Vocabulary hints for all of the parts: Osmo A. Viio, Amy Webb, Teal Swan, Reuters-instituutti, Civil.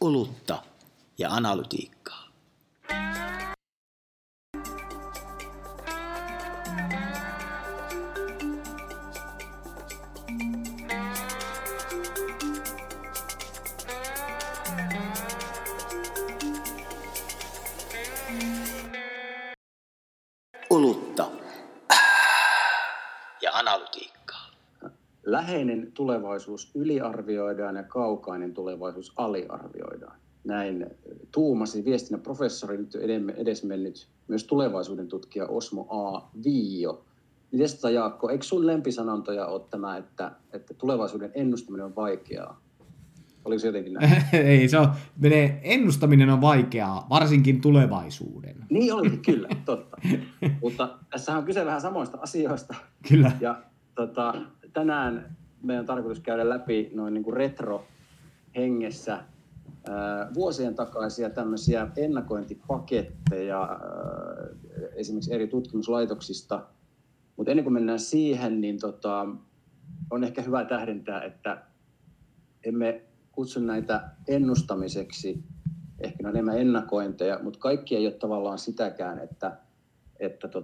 olutta ja analytiikkaa. Olutta ja analytiikkaa. Läheinen tulevaisuus yliarvioidaan ja kaukainen tulevaisuus aliarvioidaan. Näin tuumasi viestinnän professori, nyt edesmennyt myös tulevaisuuden tutkija Osmo A. Viio. Miten Jaakko, eikö sun lempisanontoja ole tämä, että tulevaisuuden ennustaminen on vaikeaa? Oliko se jotenkin näin? Ei, se on, ennustaminen on vaikeaa, varsinkin tulevaisuuden. Niin olikin, kyllä, totta. Mutta tässähän on kyse vähän samoista asioista. Kyllä. Ja tänään meidän on tarkoitus käydä läpi noin niin kuin retro-hengessä vuosien takaisia tämmöisiä ennakointipaketteja esimerkiksi eri tutkimuslaitoksista. Mutta ennen kuin mennään siihen, niin on ehkä hyvä tähdentää, että emme kutsu näitä ennustamiseksi, ehkä ne on enemmän ennakointeja, mutta kaikki ei ole tavallaan sitäkään, että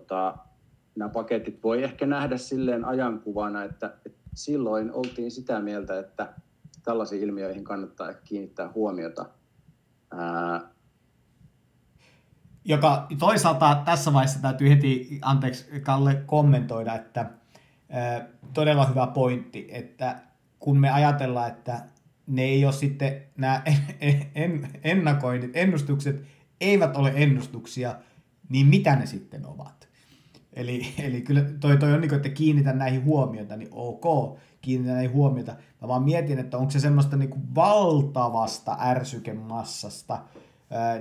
nämä paketit voi ehkä nähdä silleen ajankuvana, että silloin oltiin sitä mieltä, että tällaisiin ilmiöihin kannattaa kiinnittää huomiota. Joka toisaalta tässä vaiheessa täytyy heti, anteeksi Kalle, kommentoida, että todella hyvä pointti, että kun me ajatellaan, että ne ei ole sitten, nämä ennakoinnit, ennustukset eivät ole ennustuksia, niin mitä ne sitten ovat? Eli kyllä toi on niin kuin, että kiinnitän näihin huomiota, niin ok, kiinnitän näihin huomiota. Mä vaan mietin, että onko se semmoista niin kuin valtavasta ärsykemassasta,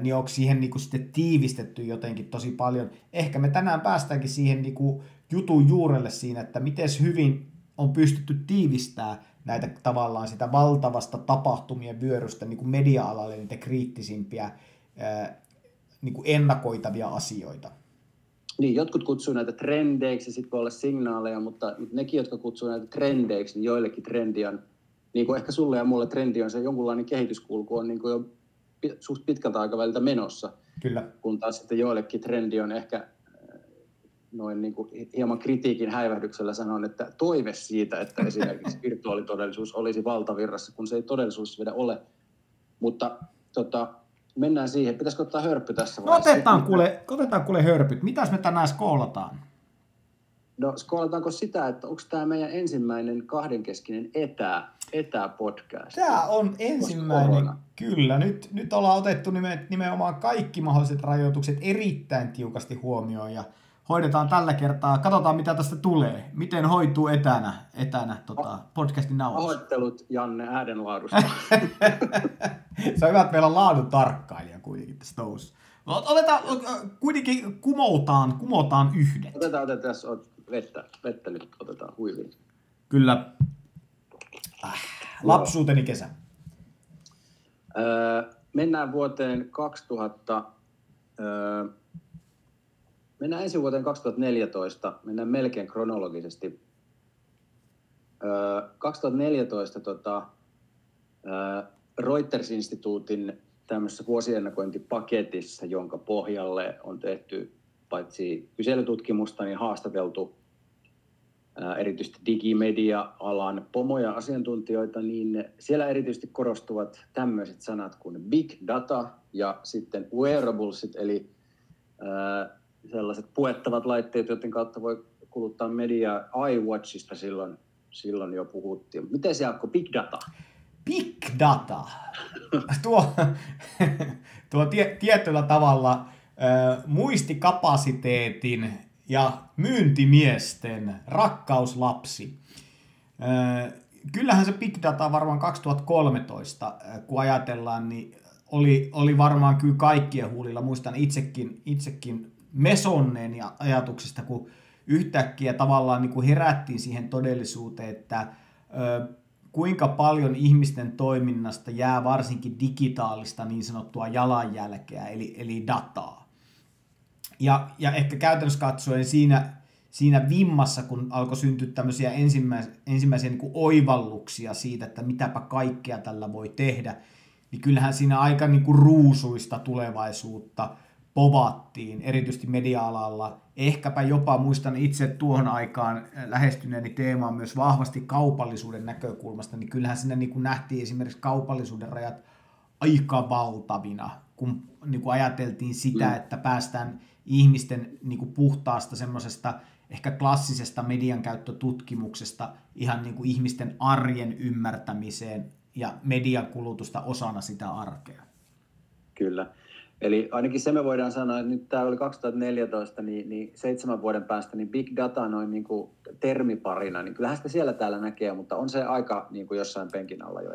niin onko siihen niin kuin sitten tiivistetty jotenkin tosi paljon. Ehkä me tänään päästäänkin siihen niin kuin jutun juurelle siinä, että miten hyvin on pystytty tiivistämään näitä tavallaan sitä valtavasta tapahtumien vyörystä niin kuin media-alalle niitä kriittisimpiä niin kuin ennakoitavia asioita. Niin, jotkut kutsuu näitä trendeiksi, sitten voi olla signaaleja, mutta nekin, jotka kutsuu näitä trendeiksi, niin joillekin trendi on, niin kuin ehkä sulle ja mulle trendi on se jonkunlainen kehityskulku on niin kuin jo suht pitkältä aikaväliltä menossa. Kyllä. Kun taas sitten joillekin trendi on ehkä noin niin kuin hieman kritiikin häivähdyksellä sanon, että toive siitä, että esimerkiksi virtuaalitodellisuus olisi valtavirrassa, kun se ei todellisuus vielä ole. Mutta mennään siihen. Pitäisikö ottaa hörppy tässä vaiheessa? No otetaan kuule hörpyt. Mitäs me tänään skoolataan? No skoolataanko sitä, että onko tämä meidän ensimmäinen kahdenkeskinen etäpodcast? Tämä on ensimmäinen, kyllä. Nyt ollaan otettu nimenomaan kaikki mahdolliset rajoitukset erittäin tiukasti huomioon ja hoidetaan tällä kertaa, katsotaan mitä tästä tulee, miten hoituu etänä podcastin nauhoitus. Pahoittelut Janne äädenlaadusta. Se on hyvä, että meillä on laadun tarkkailija kuitenkin tässä touhussa. Otetaan, kuitenkin kumotaan yhdet. Otetaan, jos olet vettä nyt otetaan huiviin. Kyllä. Lapsuuteni kesä. Mennään vuoteen 2000. Mennään ensi vuoteen 2014, mennään melkein kronologisesti. 2014 Reuters-instituutin tämmöisessä vuosiennakointipaketissa, jonka pohjalle on tehty paitsi kyselytutkimusta, niin haastateltu erityisesti digimedia-alan pomoja asiantuntijoita, niin siellä erityisesti korostuvat tämmöiset sanat kuin big data ja sitten wearablesit, eli sellaiset puettavat laitteet, joiden kautta voi kuluttaa mediaa. iWatchista silloin jo puhuttiin. Miten se alkoi? Big data? Big data. Tuo tietyllä tavalla muistikapasiteetin ja myyntimiesten rakkauslapsi. Kyllähän se big data varmaan 2013, kun ajatellaan, niin oli varmaan kyllä kaikkien huulilla. Muistan itsekin mesonneen ajatuksista, kun yhtäkkiä tavallaan niin kuin herättiin siihen todellisuuteen, että kuinka paljon ihmisten toiminnasta jää varsinkin digitaalista niin sanottua jalanjälkeä, eli dataa. Ja ehkä käytännössä katsoen siinä vimmassa, kun alkoi syntyä tämmöisiä ensimmäisiä niin kuin oivalluksia siitä, että mitäpä kaikkea tällä voi tehdä, niin kyllähän siinä aika niin kuin ruusuista tulevaisuutta povattiin, erityisesti media-alalla. Ehkäpä jopa muistan itse tuohon aikaan lähestyneeni teemaan myös vahvasti kaupallisuuden näkökulmasta, niin kyllähän siinä niin kuin nähtiin esimerkiksi kaupallisuuden rajat aika valtavina, kun niin kuin ajateltiin sitä, että päästään ihmisten niin kuin puhtaasta semmoisesta ehkä klassisesta mediankäyttötutkimuksesta ihan niin kuin ihmisten arjen ymmärtämiseen ja median kulutusta osana sitä arkea. Kyllä. Eli ainakin se me voidaan sanoa, että nyt tämä oli 2014, niin 7 vuoden päästä niin big data noin niin kuin termiparina, niin kyllähän sitä siellä täällä näkee, mutta on se aika niin kuin jossain penkin alla jo.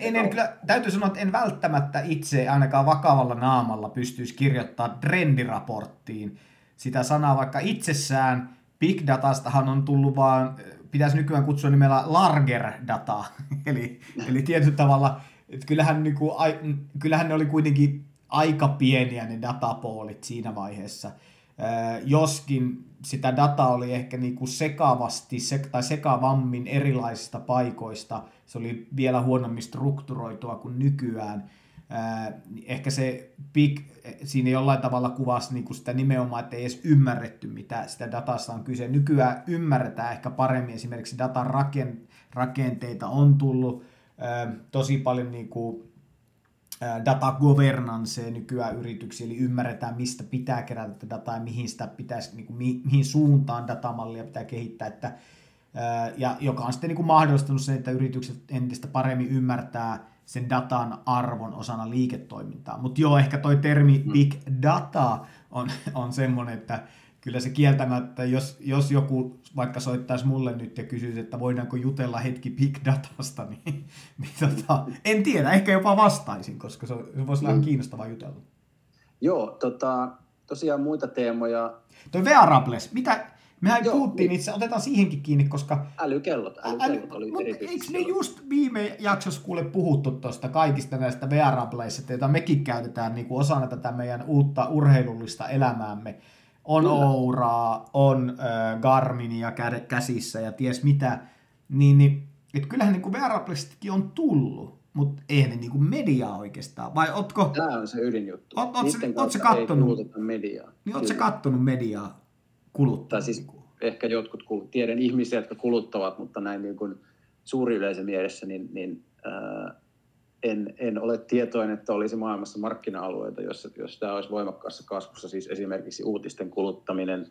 En kyllä, täytyy sanoa, että en välttämättä itse ainakaan vakavalla naamalla pystyisi kirjoittamaan trendiraporttiin sitä sanaa, vaikka itsessään big datastahan on tullut vaan, pitäisi nykyään kutsua nimellä larger data, eli tietyllä tavalla, että kyllähän ne oli kuitenkin aika pieniä ne datapoolit siinä vaiheessa, joskin sitä dataa oli ehkä niinku sekavasti tai sekavammin erilaisista paikoista, se oli vielä huonommin strukturoitua kuin nykyään, ehkä se siinä jollain tavalla kuvasi niinku sitä nimenomaan, että ei edes ymmärretty, mitä sitä datassa on kyse. Nykyään ymmärretään ehkä paremmin, esimerkiksi datan rakenteita on tullut tosi paljon niinku data governance nykyään yrityksiä, eli ymmärretään, mistä pitää kerätä dataa ja mihin sitä pitäisi, niin kuin, mihin suuntaan datamallia pitää kehittää, että, ja joka on sitten niin kuin mahdollistanut sen, että yritykset entistä paremmin ymmärtää sen datan arvon osana liiketoimintaa. Mutta joo, ehkä toi termi big data on semmoinen, että kyllä se kieltämättä, jos joku vaikka soittaisi mulle nyt ja kysyisi, että voidaanko jutella hetki big datasta, niin en tiedä, ehkä jopa vastaisin, koska se voisi olla kiinnostavaa jutella. Joo, tosiaan muita teemoja. Toi wearables, mitä? Mehän puhuttiin itse, otetaan siihenkin kiinni, koska älykellot oli erityisesti. Eikö ne just viime jaksossa kuule puhuttu tuosta kaikista näistä wearableista, joita mekin käytetään niin kuin osana tätä meidän uutta urheilullista elämäämme? On Ouraa, on Garminia käsissä ja ties mitä, niin et kyllähän niinku wearablesitkin on tullut, mutta eihän ne niinku mediaa oikeastaan, vai otko? Tämä on se ydinjuttu. Ootko kattonut mediaa? Niin ootko kattonut mediaa kuluttaa? Siis niinku. Ehkä jotkut tiedän ihmisiä, jotka kuluttavat, mutta näin niin kuin suuri yleisö mielessä, niin en ole tietoinen, että olisi maailmassa markkina-alueita, jos tämä olisi voimakkaassa kasvussa, siis esimerkiksi uutisten kuluttaminen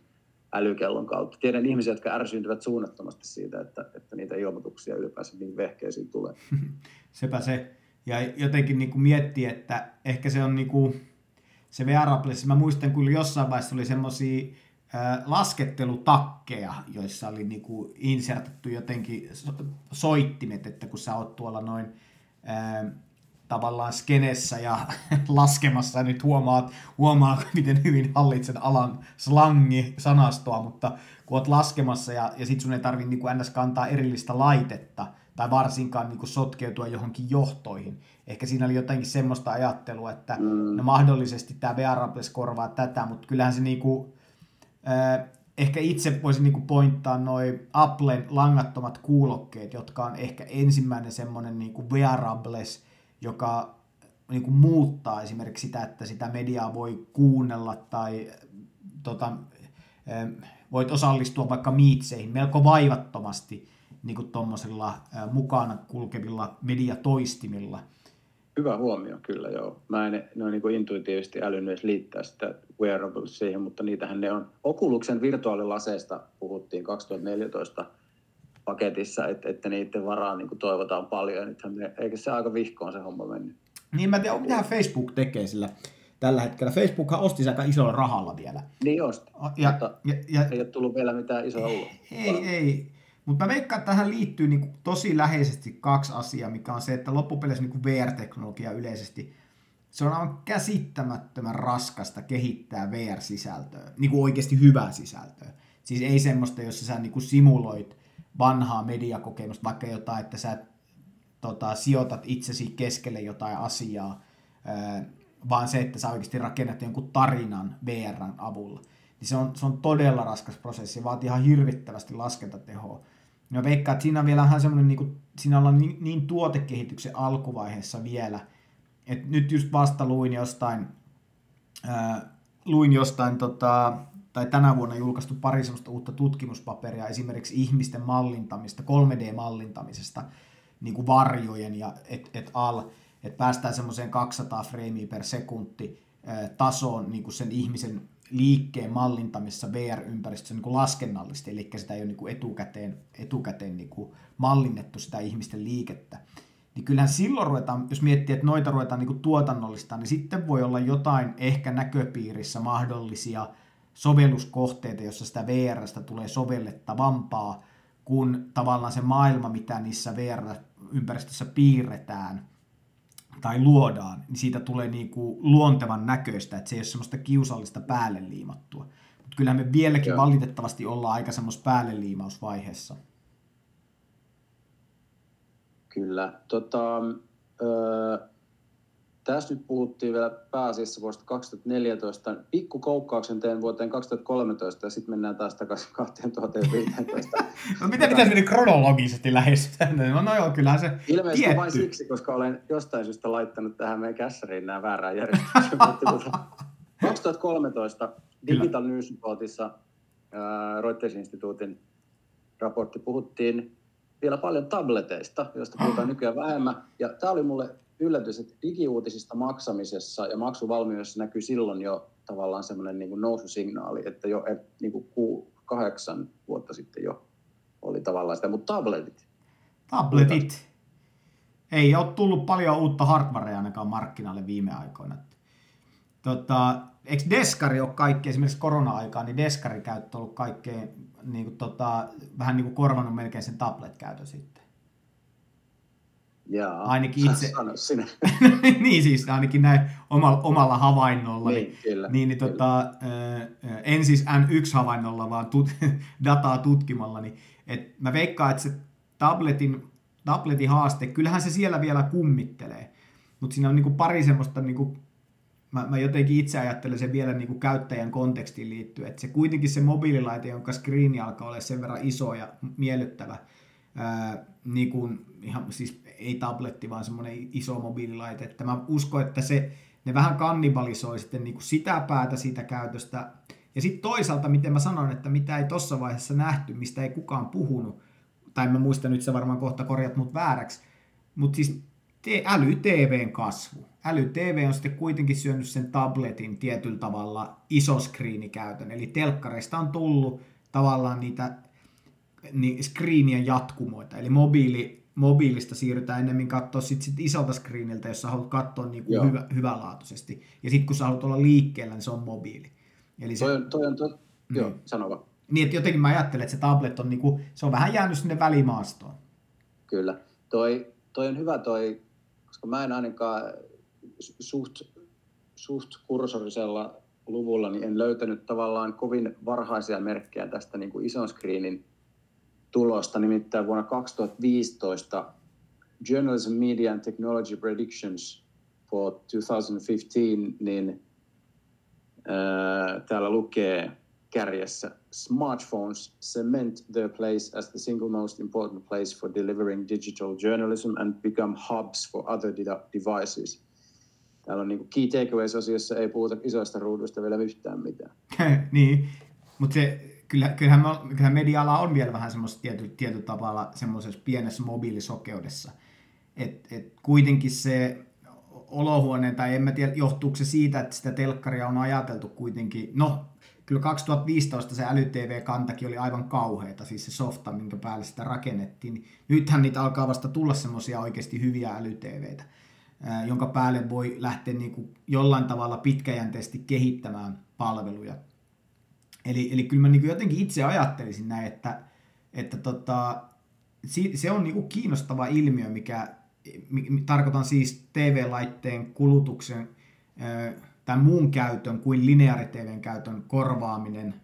älykellon kautta. Tiedän ihmisiä, jotka ärsyyntyvät suunnattomasti siitä, että niitä ilmoituksia ylipäänsä niin vehkeisiin tulee. Sepä se. Ja jotenkin niin kuin miettii, että ehkä se on niin kuin se wearables. Mä muistan, kun jossain vaiheessa oli semmoisia laskettelutakkeja, joissa oli niin kuin insertattu jotenkin soittimet, että kun sä oot tuolla noin tavallaan skenessä ja laskemassa, ja nyt huomaa, miten hyvin hallitset alan slangi-sanastoa, mutta kun olet laskemassa ja sit sun ei tarvitse niin kuin ns. Kantaa erillistä laitetta tai varsinkaan niin kuin sotkeutua johonkin johtoihin. Ehkä siinä oli jotenkin semmoista ajattelua, että no mahdollisesti tämä wearables korvaa tätä, mutta kyllähän se niin kuin, ehkä itse voisin niin kuin pointtaa noi Applen langattomat kuulokkeet, jotka on ehkä ensimmäinen semmoinen niin kuin wearables, joka niin kuin muuttaa esimerkiksi sitä, että sitä mediaa voi kuunnella tai voit osallistua vaikka meetseihin melko vaivattomasti niin kuin tuommoisilla mukana kulkevilla mediatoistimilla. Hyvä huomio, kyllä joo. Mä en ole niin kuin intuitiivisesti älynyt liittää sitä wearables siihen, mutta niitähän ne on. Oculus'en virtuaalilaseista puhuttiin 2014 paketissa, että niiden varaan niin kuin toivotaan paljon. Nythän eikö se aika vihkoon se homma mennyt? Niin mä en tiedä, mitähän Facebook tekee sillä tällä hetkellä. Facebookhan osti aika isolla rahalla vielä. Niin osti, mutta ei ole tullut vielä mitään isoa ulos. Ei. Mutta mä veikkaan, että tähän liittyy niinku tosi läheisesti 2 asiaa, mikä on se, että loppupeleissä niinku VR-teknologia yleisesti, se on aivan käsittämättömän raskasta kehittää VR-sisältöä, niinku oikeasti hyvää sisältöä. Siis ei semmoista, jossa sä niinku simuloit vanhaa mediakokemusta, vaikka jotain, että sä sijoitat itsesi keskelle jotain asiaa, vaan se, että sä oikeasti rakennat jonkun tarinan VR:n avulla. Se on todella raskas prosessi, vaatii ihan hirvittävästi laskentatehoa. No veikkaan, että siinä on vielä vähän semmoinen, niin kuin, siinä ollaan niin tuotekehityksen alkuvaiheessa vielä, Et nyt just vasta luin jostain, tai tänä vuonna julkaistu pari sellaista uutta tutkimuspaperia esimerkiksi ihmisten mallintamista, 3D-mallintamisesta, niin kuin varjojen ja että päästään semmoiseen 200 freimiä per sekunti tasoon niin kuin sen ihmisen liikkeen mallintamisessa VR-ympäristössä niin kuin laskennallisesti, eli sitä ei ole niin kuin etukäteen niin kuin mallinnettu sitä ihmisten liikettä. Niin kyllähän silloin ruvetaan, jos miettii, että noita ruvetaan niin kuin tuotannollistaan, niin sitten voi olla jotain ehkä näköpiirissä mahdollisia sovelluskohteita, jossa sitä VR:stä tulee sovellettavampaa kuin tavallaan se maailma, mitä niissä VR-ympäristössä piirretään tai luodaan, niin siitä tulee niin kuin luontevan näköistä, että se ei ole semmoista kiusallista päälle liimattua. Mutta kyllähän me vieläkin valitettavasti ollaan aika semmoisessa päälle liimausvaiheessa. Kyllä. Tässä nyt puhuttiin vielä pääasiassa vuodesta 2014. Pikku koukkauksen teen vuoteen 2013 ja sitten mennään taas takaisin 2015. No miten pitäisi mennä kronologisesti lähestyä? No joo, kyllähän se ilmeisesti tietty. Vain siksi, koska olen jostain syystä laittanut tähän meidän kässäriin nämä väärään järjestykseen. 2013 Digital News Reportissa Reuters-instituutin raportti puhuttiin vielä paljon tableteista, joista puhutaan nykyään vähemmän. Ja tämä oli mulle yllätys, että digiuutisista maksamisessa ja maksuvalmiudessa näkyy silloin jo tavallaan semmoinen niin kuin noususignaali, että jo niin kuin 8 vuotta sitten jo oli tavallaan sitä, mutta tabletit. Ei ole tullut paljon uutta hardwarea ainakaan markkinalle viime aikoina. Eikö deskari ole kaikki, esimerkiksi korona-aikaan, niin deskarin käyttö on ollut kaikkein, niin kuin vähän niin kuin korvannut melkein sen tablet-käytön sitten. Jaa, ainakin itse. Sano sinä. Niin siis, ainakin näin omalla havainnolla. Niin, kyllä, en siis N1-havainnolla, vaan dataa tutkimalla. Niin, et mä veikkaan, että se tabletin haaste, kyllähän se siellä vielä kummittelee. Mutta siinä on niin kuin pari semmoista, niin kuin, mä jotenkin itse ajattelen sen vielä niin kuin käyttäjän kontekstiin liittyen. Että se kuitenkin se mobiililaite, jonka screeni alkaa olla sen verran iso ja miellyttävä, niin kuin, ihan, siis ei tabletti, vaan semmoinen iso mobiililaite, että mä uskon, että ne vähän kannibalisoi sitten niin kuin sitä päätä siitä käytöstä. Ja sitten toisaalta, miten mä sanon, että mitä ei tuossa vaiheessa nähty, mistä ei kukaan puhunut, tai mä muistan nyt, sä varmaan kohta korjat mut vääräksi, mutta siis äly-TVn kasvu. Äly-TV on sitten kuitenkin syönyt sen tabletin tietyllä tavalla isoskriinikäytön, eli telkkareista on tullut tavallaan niitä screenien jatkumoita, eli mobiilista siirrytään enemmän katsoa sit isolta screeniltä, jos sä haluat katsoa niinku hyvälaatuisesti. Ja sitten kun sä haluat olla liikkeellä, niin se on mobiili. Eli se, joo, sanova. Niin, että jotenkin mä ajattelen, että se tablet on, niinku, se on vähän jäänyt sinne välimaastoon. Kyllä. Toi on hyvä toi, koska mä en ainakaan suht kursorisella luvulla, niin en löytänyt tavallaan kovin varhaisia merkkejä tästä niinku ison screenin tulosta. Nimittäin vuonna 2015 Journalism, Media and Technology Predictions for 2015, niin täällä lukee kärjessä smartphones cement their place as the single most important place for delivering digital journalism and become hubs for other devices. Täällä on niin kuin key takeaways-osiossa ei puhuta isoista ruuduista vielä yhtään mitään. Niin, mutta se Kyllähän media-ala on vielä vähän semmoisessa tietyllä tavalla semmoisessa pienessä mobiilisokeudessa. Et kuitenkin se olohuoneen, tai en mä tiedä, johtuuko se siitä, että sitä telkkaria on ajateltu kuitenkin. No, kyllä 2015 se äly-TV-kantakin oli aivan kauheata, siis se softa, minkä päälle sitä rakennettiin. Nythän niitä alkaa vasta tulla semmoisia oikeasti hyviä äly-TV:tä, jonka päälle voi lähteä niin kuin jollain tavalla pitkäjänteisesti kehittämään palveluja. Eli kyllä mä niin jotenkin itse ajattelisin näin, että se on niin kiinnostava ilmiö, mikä tarkoitan siis TV-laitteen kulutuksen tai muun käytön kuin lineaari-TVn käytön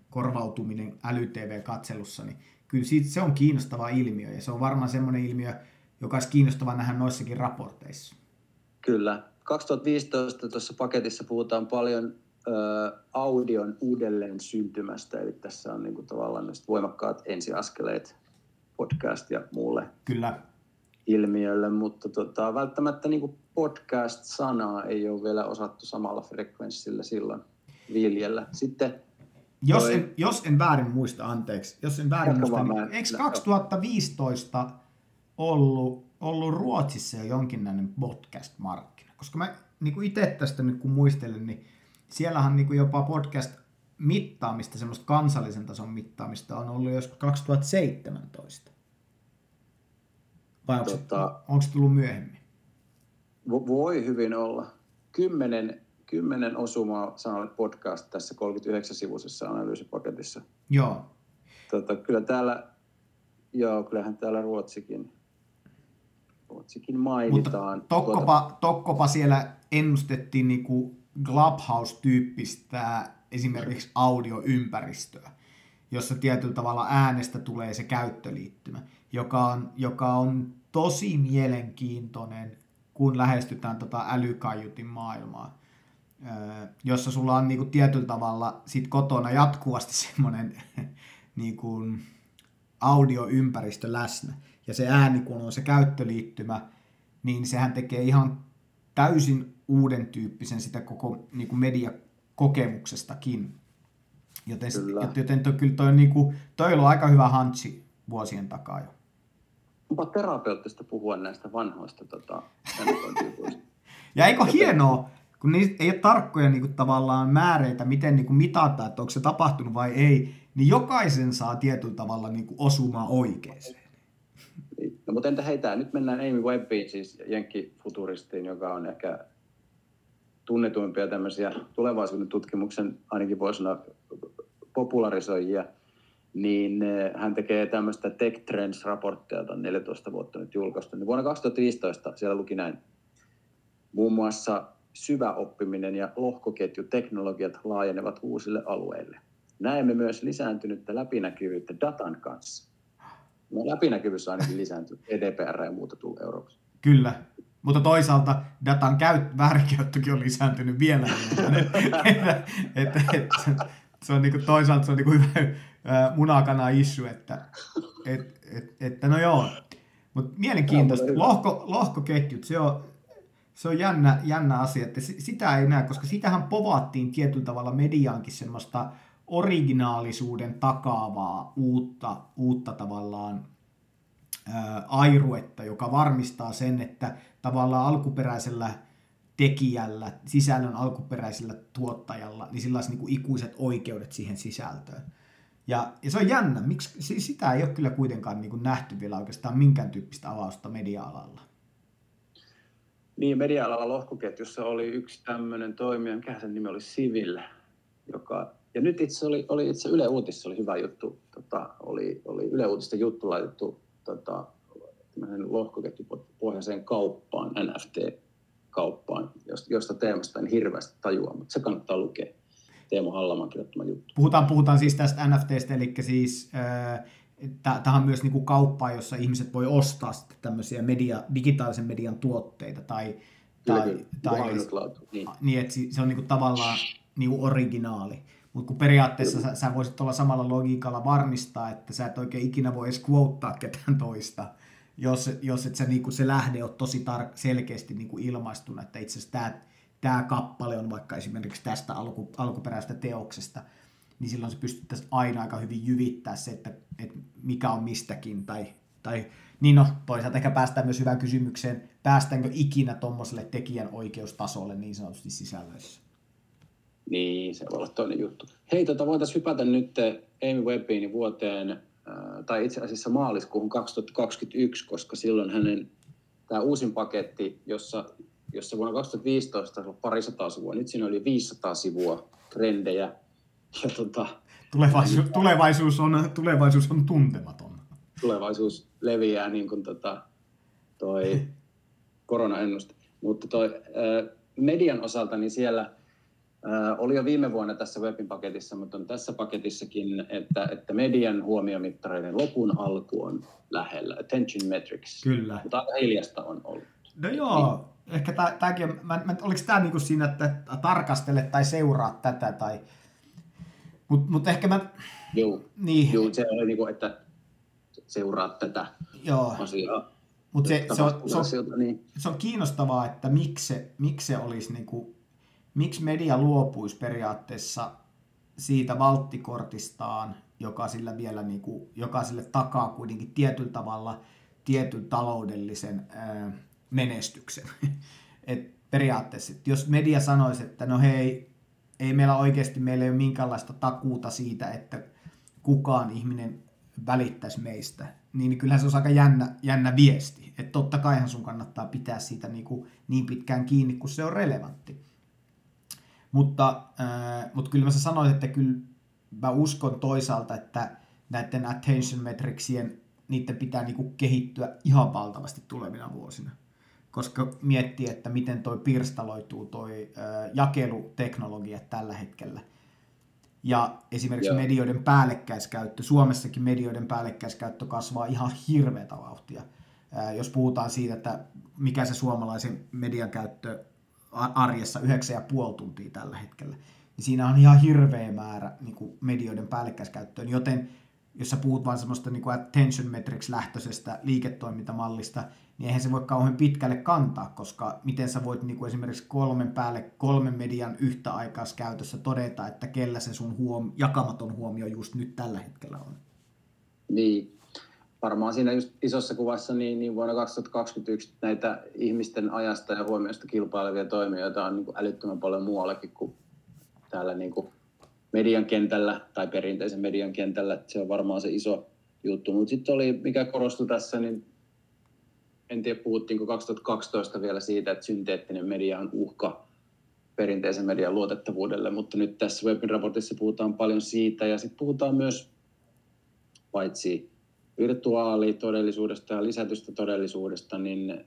korvautuminen äly-TV-katselussa. Niin kyllä se on kiinnostava ilmiö ja se on varmaan semmoinen ilmiö, joka olisi kiinnostava nähdä noissakin raporteissa. Kyllä. 2015 tuossa paketissa puhutaan paljon audion uudelleen syntymästä, eli tässä on niinku tavallaan voimakkaat ensiaskeleet podcast ja muulle Kyllä. ilmiölle, mutta välttämättä niinku podcast-sanaa ei ole vielä osattu samalla frekvenssillä silloin viljellä. Sitten jos en väärin muista, niin eikö 2015 ollut Ruotsissa jo jonkinlainen podcast-markkina? Koska mä niin itse tästä nyt kun muistelen, niin siellähän niin jopa podcast-mittaamista, semmoista kansallisen tason mittaamista on ollut joskus 2017. Vai onko se tullut myöhemmin? Voi hyvin olla. 10 osumaa sanoin podcast tässä 39-sivuisessa analyysipaketissa. Joo. Kyllä täällä, kyllähän täällä Ruotsikin mainitaan. Mutta tokkopa siellä ennustettiin niinku Clubhouse-tyyppistä esimerkiksi audioympäristöä, jossa tietyllä tavalla äänestä tulee se käyttöliittymä, joka on tosi mielenkiintoinen, kun lähestytään tota älykaiutin maailmaa, jossa sulla on niinku tietyllä tavalla sit kotona jatkuvasti semmoinen niinku audioympäristö läsnä. Ja se ääni, kun on se käyttöliittymä, niin sehän tekee ihan täysin uuden tyyppisen sitä koko niinku mediakokemuksestakin. Joten kyllä toi on aika hyvä hantsi vuosien takaa jo. Onpa terapeuttista puhua näistä vanhoista sanotuista. Ja eikö hienoa, kun ei ole tarkkoja niin kuin, tavallaan määreitä, miten niin kuin, mitataan, että onko se tapahtunut vai ei, niin jokaisen saa tietyllä tavalla niin kuin, osumaan oikeeseen. No, mutta entä heitä? Nyt mennään Amy Webbiin, siis jenkkifuturistiin, joka on ehkä tunnetuimpia tämmöisiä tulevaisuuden tutkimuksen, ainakin voi sanoa, popularisoijia. Niin hän tekee tämmöistä Tech Trends-raporttia, jota on 14 vuotta nyt julkaistu. Niin vuonna 2015 siellä luki näin. Muun muassa syvä oppiminen ja lohkoketjuteknologiat laajenevat uusille alueille. Näemme myös lisääntynyttä läpinäkyvyyttä datan kanssa. No, läpinäkyvyys ainakin lisääntyy. GDPR ja muuta tulee Euroopassa. Kyllä, mutta toisaalta datan väärinkäyttökin on lisääntynyt vielä. Se on niinku toisaalta se on niinku hyvä munakana issue, että no joo. Mut mielenkiintoista. Lohkoketjut, se on jännä asia, että sitä ei näe, koska sitähän povaattiin tietyllä tavalla mediaankin semmoista originaalisuuden takaavaa uutta tavallaan airuetta, joka varmistaa sen, että tavallaan alkuperäisellä tekijällä, sisällön alkuperäisellä tuottajalla, niin sillä olisi niin kuin ikuiset oikeudet siihen sisältöön. Ja se on jännä, miksi sitä ei ole kyllä kuitenkaan niin kuin nähty vielä oikeastaan minkään tyyppistä avausta media-alalla. Niin, media-alalla lohkoketjussa oli yksi tämmöinen toimija, mikä sen nimi oli Civil, joka, ja nyt itse Yle Uutissa oli hyvä juttu, oli Yle Uutista juttu laitettu lohkoketjupohjaiseen kauppaan, NFT-kauppaan, josta teemasta en hirveästi tajua, mutta se kannattaa lukea. Teemo Hallaman kirjoittama juttu. Puhutaan siis tästä NFTstä, eli siis tähän myös niinku kauppaa, jossa ihmiset voi ostaa sitten tämmöisiä digitaalisen median tuotteita tai että se on niinku tavallaan niinku originaali. Mutta kun periaatteessa sä voisit olla samalla logiikalla varmistaa, että sä et oikein ikinä voi edes quoteaa ketään toista, jos et sä niinku se lähde ole tosi selkeästi niinku ilmaistuna, että itse asiassa tämä kappale on vaikka esimerkiksi tästä alkuperäisestä teoksesta, niin silloin se pystyttäisiin aina aika hyvin jyvittää se, että mikä on mistäkin. Tai niin no, toisaalta ehkä päästään myös hyvään kysymykseen, päästäänkö ikinä tuommoiselle tekijän oikeustasolle niin sanotusti sisällöissä. Niin, se voi olla toinen juttu. Hei, voitaisiin hypätä nyt Amy Webbiin vuoteen, tai itse asiassa maaliskuuhun 2021, koska silloin hänen tämä uusin paketti, jossa vuonna 2015 oli 200 sivua, nyt siinä oli 500 sivua trendejä. Ja tulevaisuus on tuntematon. Tulevaisuus leviää niin kuin toi koronaennuste. Mutta toi median osalta, niin siellä oli jo viime vuonna tässä webin paketissa, mutta on tässä paketissakin, että median huomiomittareiden lopun alku on lähellä. Attention metrics. Kyllä. Mutta aika hiljasta on ollut. No joo. Ehkä tämäkin, oliko tämä niin kuin siinä, että tarkastele tai seuraa tätä, mutta ehkä mä... Joo, niin. Joo, se oli niin kuin, että seuraa tätä asiaa. Mutta se on kiinnostavaa, että miksi se olisi niinku, miksi media luopuisi periaatteessa siitä valttikortistaan, joka sillä vielä niinku, joka sille takaa kuitenkin tietyllä tavalla tietyn taloudellisen menestyksen. Et periaatteessa, että jos media sanoisi, että no hei, ei meillä oikeasti, meillä ei ole minkäänlaista takuuta siitä, että kukaan ihminen välittäisi meistä, niin kyllähän se olisi aika jännä viesti. Että totta kaihan sun kannattaa pitää siitä niin pitkään kiinni, kun se on relevantti. Mutta kyllä mä sanoin, että kyllä mä uskon toisaalta, että näiden attention metricsien, niiden pitää kehittyä ihan valtavasti tulevina vuosina. Koska miettii, että miten toi pirstaloituu toi jakeluteknologia tällä hetkellä. Ja esimerkiksi medioiden päällekkäiskäyttö, Suomessakin medioiden päällekkäiskäyttö kasvaa ihan hirveätä vauhtia. Jos puhutaan siitä, että mikä se suomalaisen median käyttö arjessa 9,5 tuntia tällä hetkellä, niin siinä on ihan hirveä määrä niin medioiden päällekkäiskäyttöön. Joten jos sä puhut vaan semmoista niin attention metrics-lähtöisestä liiketoimintamallista, niin eihän se voi kauhean pitkälle kantaa, koska miten sä voit niin kuin esimerkiksi kolmen median yhtä aikaisessa käytössä todeta, että kellä se sun jakamaton huomio just nyt tällä hetkellä on. Niin, varmaan siinä just isossa kuvassa niin vuonna 2021 näitä ihmisten ajasta ja huomiosta kilpailevia toimijoita on niin kuin älyttömän paljon muuallakin kuin täällä niin kuin median kentällä tai perinteisen median kentällä. Se on varmaan se iso juttu, mutta sitten oli, mikä korostui tässä, niin en tiedä, puhuttiinko 2012 vielä siitä, että synteettinen media on uhka perinteisen median luotettavuudelle, mutta nyt tässä Webbin raportissa puhutaan paljon siitä, ja sitten puhutaan myös paitsi virtuaalitodellisuudesta ja lisätystä todellisuudesta, niin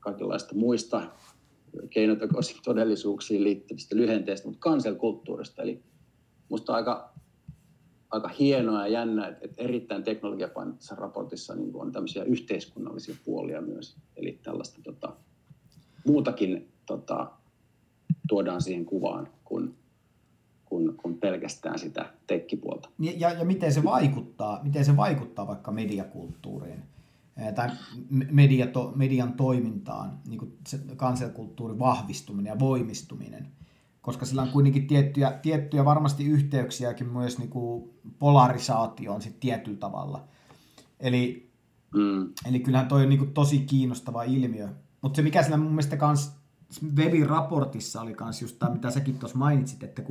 kaikenlaista muista keinotekoisiin todellisuuksiin liittyvistä lyhenteistä, mutta cancel-kulttuurista. Eli musta aika hienoa ja jännä, että erittäin teknologiapainottisessa raportissa niin on tämmöisiä yhteiskunnallisia puolia myös. Eli tällaista muutakin tuodaan siihen kuvaan kun pelkästään sitä tekkipuolta. Ja miten se vaikuttaa vaikka mediakulttuuriin tai median toimintaan, niin kuin se kansalliskulttuurin vahvistuminen ja voimistuminen. Koska sillä on kuitenkin tiettyjä varmasti yhteyksiäkin myös niin kuin polarisaatioon sit tietyllä tavalla. Eli kyllähän toi on niin kuin tosi kiinnostava ilmiö. Mutta se mikä sillä mun mielestä kans Webin raportissa oli kans just tämä, mitä säkin tuossa mainitsit, että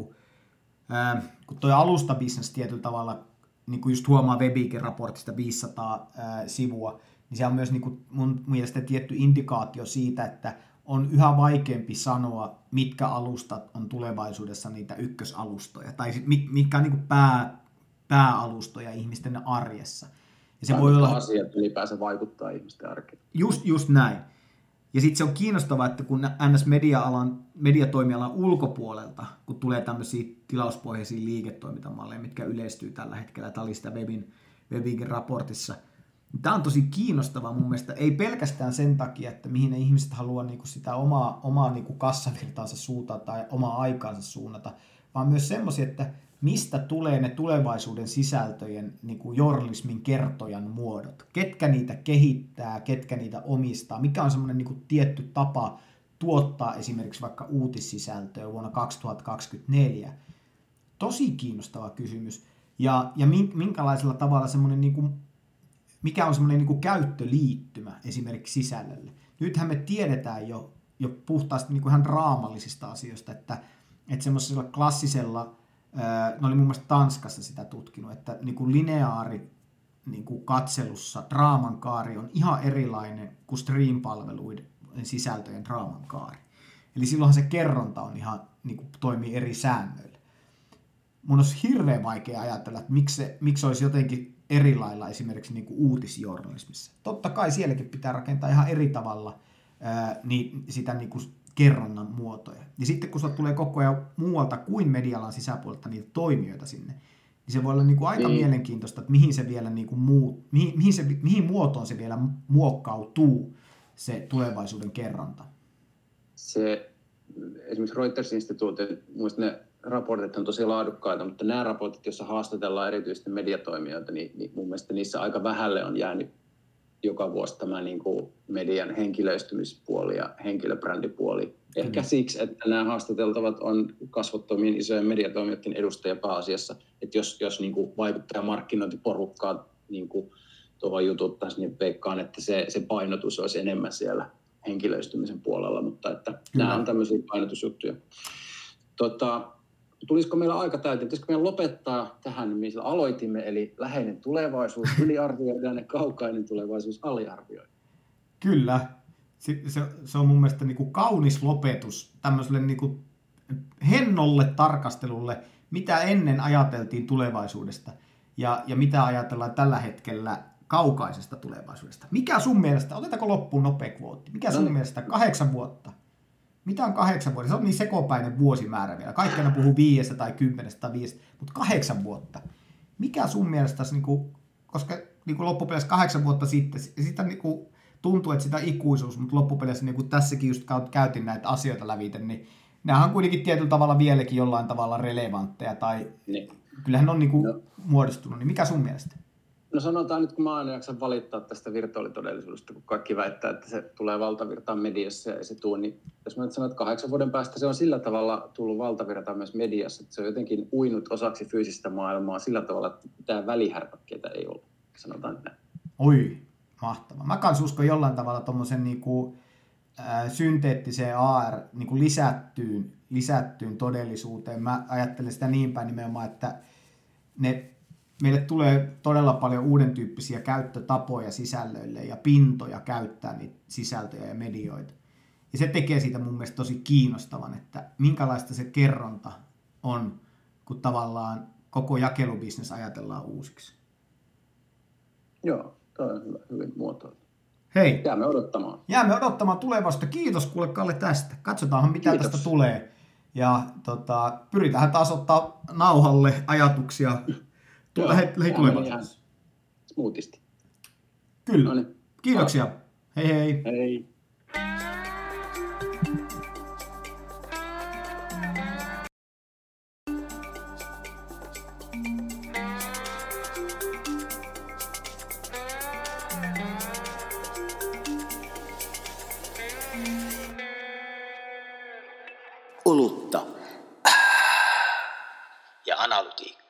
kun toi alustabisnes tietyllä tavalla, niin kuin just huomaa Webinkin raportista 500 sivua, niin se on myös niin kuin mun mielestä tietty indikaatio siitä, että on yhä vaikeampi sanoa, mitkä alustat on tulevaisuudessa niitä ykkösalustoja, tai mitkä on niin kuin pääalustoja ihmisten arjessa. Ja se voi olla asiat ylipäänsä vaikuttaa ihmisten arkeen. Just näin. Ja sitten se on kiinnostavaa, että kun mediatoimialan ulkopuolelta, kun tulee tämmöisiä tilauspohjaisia liiketoimintamalleja, mitkä yleistyy tällä hetkellä, tämä oli sitä Webinkin raportissa. Tämä on tosi kiinnostavaa mun mielestä, ei pelkästään sen takia, että mihin ne ihmiset haluaa niinku sitä omaa niinku kassavirtaansa suuntata tai omaa aikaansa suunnata, vaan myös semmoisia, että mistä tulee ne tulevaisuuden sisältöjen niinku journalismin kertojan muodot, ketkä niitä kehittää, ketkä niitä omistaa, mikä on semmoinen niinku tietty tapa tuottaa esimerkiksi vaikka uutissisältöä vuonna 2024. Tosi kiinnostava kysymys ja minkälaisella tavalla semmoinen niinku mikä on semmoinen niin kuin käyttöliittymä esimerkiksi sisällölle. Nythän me tiedetään jo puhtaasti niin kuin ihan draamallisista asioista, että semmoisella klassisella, ne oli mun mielestä Tanskassa sitä tutkinut, että niin kuin lineaari niin kuin katselussa draaman kaari on ihan erilainen kuin stream-palveluiden sisältöjen draaman kaari. Eli silloinhan se kerronta on ihan, niin kuin toimii eri säännöillä. Mun olisi hirveän vaikea ajatella, että miksi olisi jotenkin eri lailla esimerkiksi niin kuin uutisjournalismissa. Totta kai sielläkin pitää rakentaa ihan eri tavalla sitä niin kuin kerronnan muotoja. Ja sitten kun sulla tulee koko ajan muualta kuin medialan sisäpuolelta niitä toimijoita sinne, niin se voi olla niin kuin aika mielenkiintoista, että mihin se vielä niin kuin mihin muotoon se vielä muokkautuu se tulevaisuuden kerronta. Se esimerkiksi Reuters-instituutin, muistan ne raportit on tosi laadukkaita, mutta nämä raportit, joissa haastatellaan erityisesti mediatoimijoita, niin mun mielestä niissä aika vähälle on jäänyt joka vuosi tämä niin kuin median henkilöistymispuoli ja henkilöbrändipuoli. Ehkä siksi, että nämä haastateltavat on kasvottomien isojen mediatoimijoiden edustajia pääasiassa. Että jos niin kuin vaikuttaa markkinointiporukkaa niin kuin tuohon jututtaisiin, niin peikkaan, että se painotus olisi enemmän siellä henkilöistymisen puolella. Mutta että nämä on tämmöisiä painotusjuttuja. Tulisiko meillä aika täyteen? Pitäisikö meidän lopettaa tähän, missä aloitimme, eli läheinen tulevaisuus, yliarvioidaan ja kaukainen tulevaisuus, aliarvioidaan? Kyllä. Se on mun mielestä niin kuin kaunis lopetus tämmöiselle niin kuin hennolle tarkastelulle, mitä ennen ajateltiin tulevaisuudesta ja mitä ajatellaan tällä hetkellä kaukaisesta tulevaisuudesta. Mikä sun mielestä, otetaanko loppuun nopea kvootti, mikä sun mielestä 8 vuotta? Mitä on 8 vuotta? Se on niin sekopäinen vuosimäärä vielä. Kaikki aina puhuu 5 tai 10 tai 5, mutta 8 vuotta. Mikä sun mielestä, koska loppupeleissä 8 vuotta sitten, sitä tuntuu, että sitä ikuisuus, mutta loppupeleissä niin kuin tässäkin just käytiin näitä asioita lävitä, niin nämä on kuitenkin tietyllä tavalla vieläkin jollain tavalla relevantteja, tai kyllähän on muodostunut. Niin mikä sun mielestä? No sanotaan nyt, kun mä aina jaksan valittaa tästä virtuaalitodellisuudesta, kun kaikki väittää, että se tulee valtavirtaan mediassa ja ei se tule, niin jos mä nyt sanon, että 8 vuoden päästä se on sillä tavalla tullut valtavirtaan myös mediassa, että se on jotenkin uinut osaksi fyysistä maailmaa sillä tavalla, että mitään välihärpäkkeitä ei ole, sanotaan näin. Oi, mahtavaa. Mä kans uskon jollain tavalla tommosen synteettiseen AR lisättyyn todellisuuteen. Mä ajattelen sitä niin päin nimenomaan, että meille tulee todella paljon uuden tyyppisiä käyttötapoja sisällöille ja pintoja käyttää niitä sisältöjä ja medioita. Ja se tekee siitä mun mielestä tosi kiinnostavan, että minkälaista se kerronta on, kun tavallaan koko jakelubisnes ajatellaan uusiksi. Joo, tämä on hyvin muotoilu. Hei. Jäämme odottamaan tulevaista. Kiitos kuule Kalle tästä. Katsotaanhan mitä tästä tulee. Ja pyritään taas ottaa nauhalle ajatuksia. Lähitulevaisuudessa. Smoothisti. Kyllä. No niin. Kiitoksia. Hei hei. Hei. Olutta. Ja analytiikka.